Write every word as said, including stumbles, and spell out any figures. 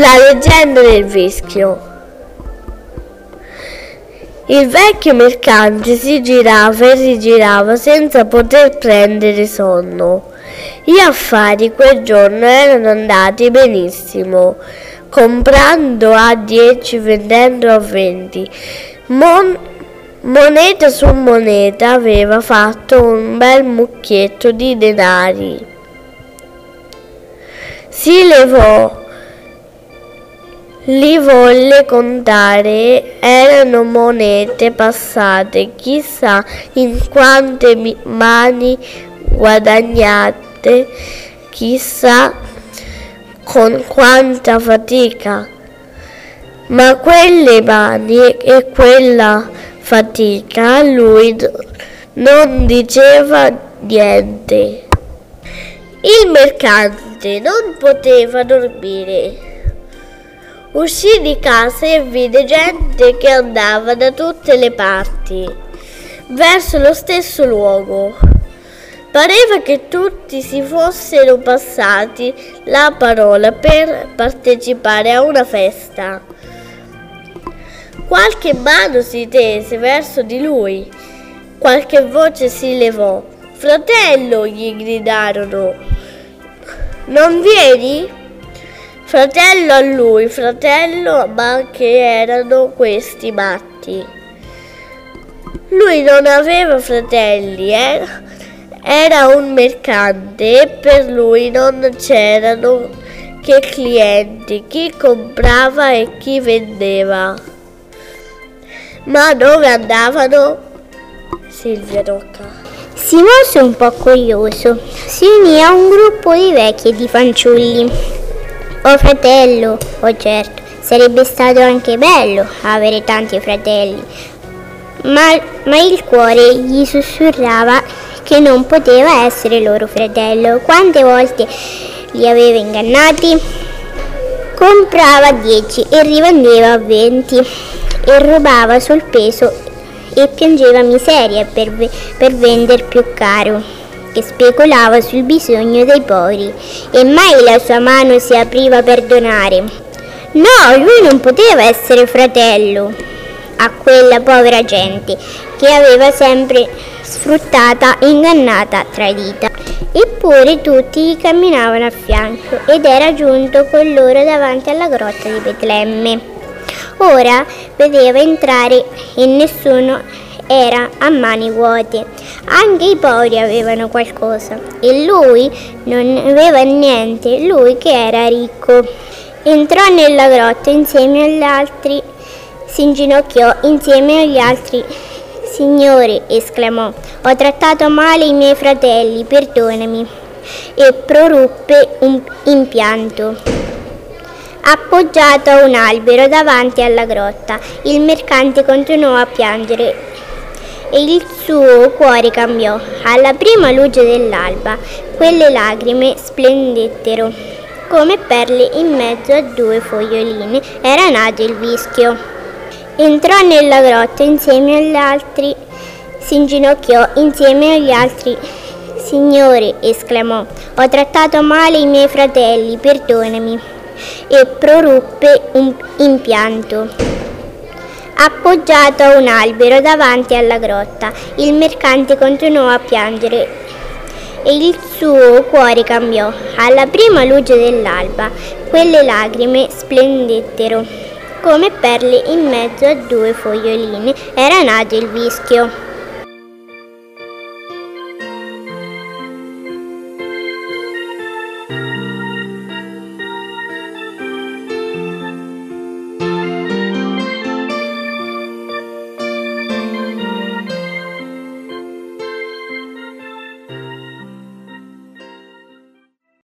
La leggenda del Vischio. Il vecchio mercante si girava e rigirava senza poter prendere sonno. Gli affari quel giorno erano andati benissimo, comprando a dieci, vendendo a venti. Mon- moneta su moneta aveva fatto un bel mucchietto di denari. Si levò. Li volle contare, erano monete passate, chissà in quante mani guadagnate, chissà con quanta fatica. Ma quelle mani e quella fatica a lui non diceva niente. Il mercante non poteva dormire. Uscì di casa e vide gente che andava da tutte le parti, verso lo stesso luogo. Pareva che tutti si fossero passati la parola per partecipare a una festa. Qualche mano si tese verso di lui, qualche voce si levò. «Fratello!» gli gridarono. «Non vieni?» Fratello a lui, fratello, ma che erano questi matti? Lui non aveva fratelli, eh? Era un mercante e per lui non c'erano che clienti, chi comprava e chi vendeva. Ma dove andavano? Silvia Rocca. Si mosse un po' curioso, si unì a un gruppo di vecchi e di fanciulli. «Oh fratello, oh certo, sarebbe stato anche bello avere tanti fratelli», ma, ma il cuore gli sussurrava che non poteva essere loro fratello. Quante volte li aveva ingannati? Comprava dieci e rivendeva a venti, e rubava sul peso e piangeva miseria per, per vendere più caro, che speculava sul bisogno dei poveri, e mai la sua mano si apriva per donare. No, lui non poteva essere fratello a quella povera gente che aveva sempre sfruttata, ingannata, tradita. Eppure tutti gli camminavano a fianco ed era giunto con loro davanti alla grotta di Betlemme. Ora vedeva entrare e nessuno era a mani vuote, anche i poveri avevano qualcosa e lui non aveva niente, lui che era ricco. Entrò nella grotta insieme agli altri, si inginocchiò insieme agli altri. «Signore», esclamò, «ho trattato male i miei fratelli, perdonami», e proruppe in pianto. Appoggiato a un albero davanti alla grotta, il mercante continuò a piangere e il suo cuore cambiò. Alla prima luce dell'alba, quelle lacrime splendettero come perle in mezzo a due foglioline. Era nato il Vischio. Entrò nella grotta insieme agli altri, si inginocchiò insieme agli altri. «Signore», esclamò, «ho trattato male i miei fratelli, perdonami», e proruppe in pianto. Appoggiato a un albero davanti alla grotta, il mercante continuò a piangere e il suo cuore cambiò. Alla prima luce dell'alba, quelle lacrime splendettero come perle in mezzo a due foglioline. Era nato il Vischio.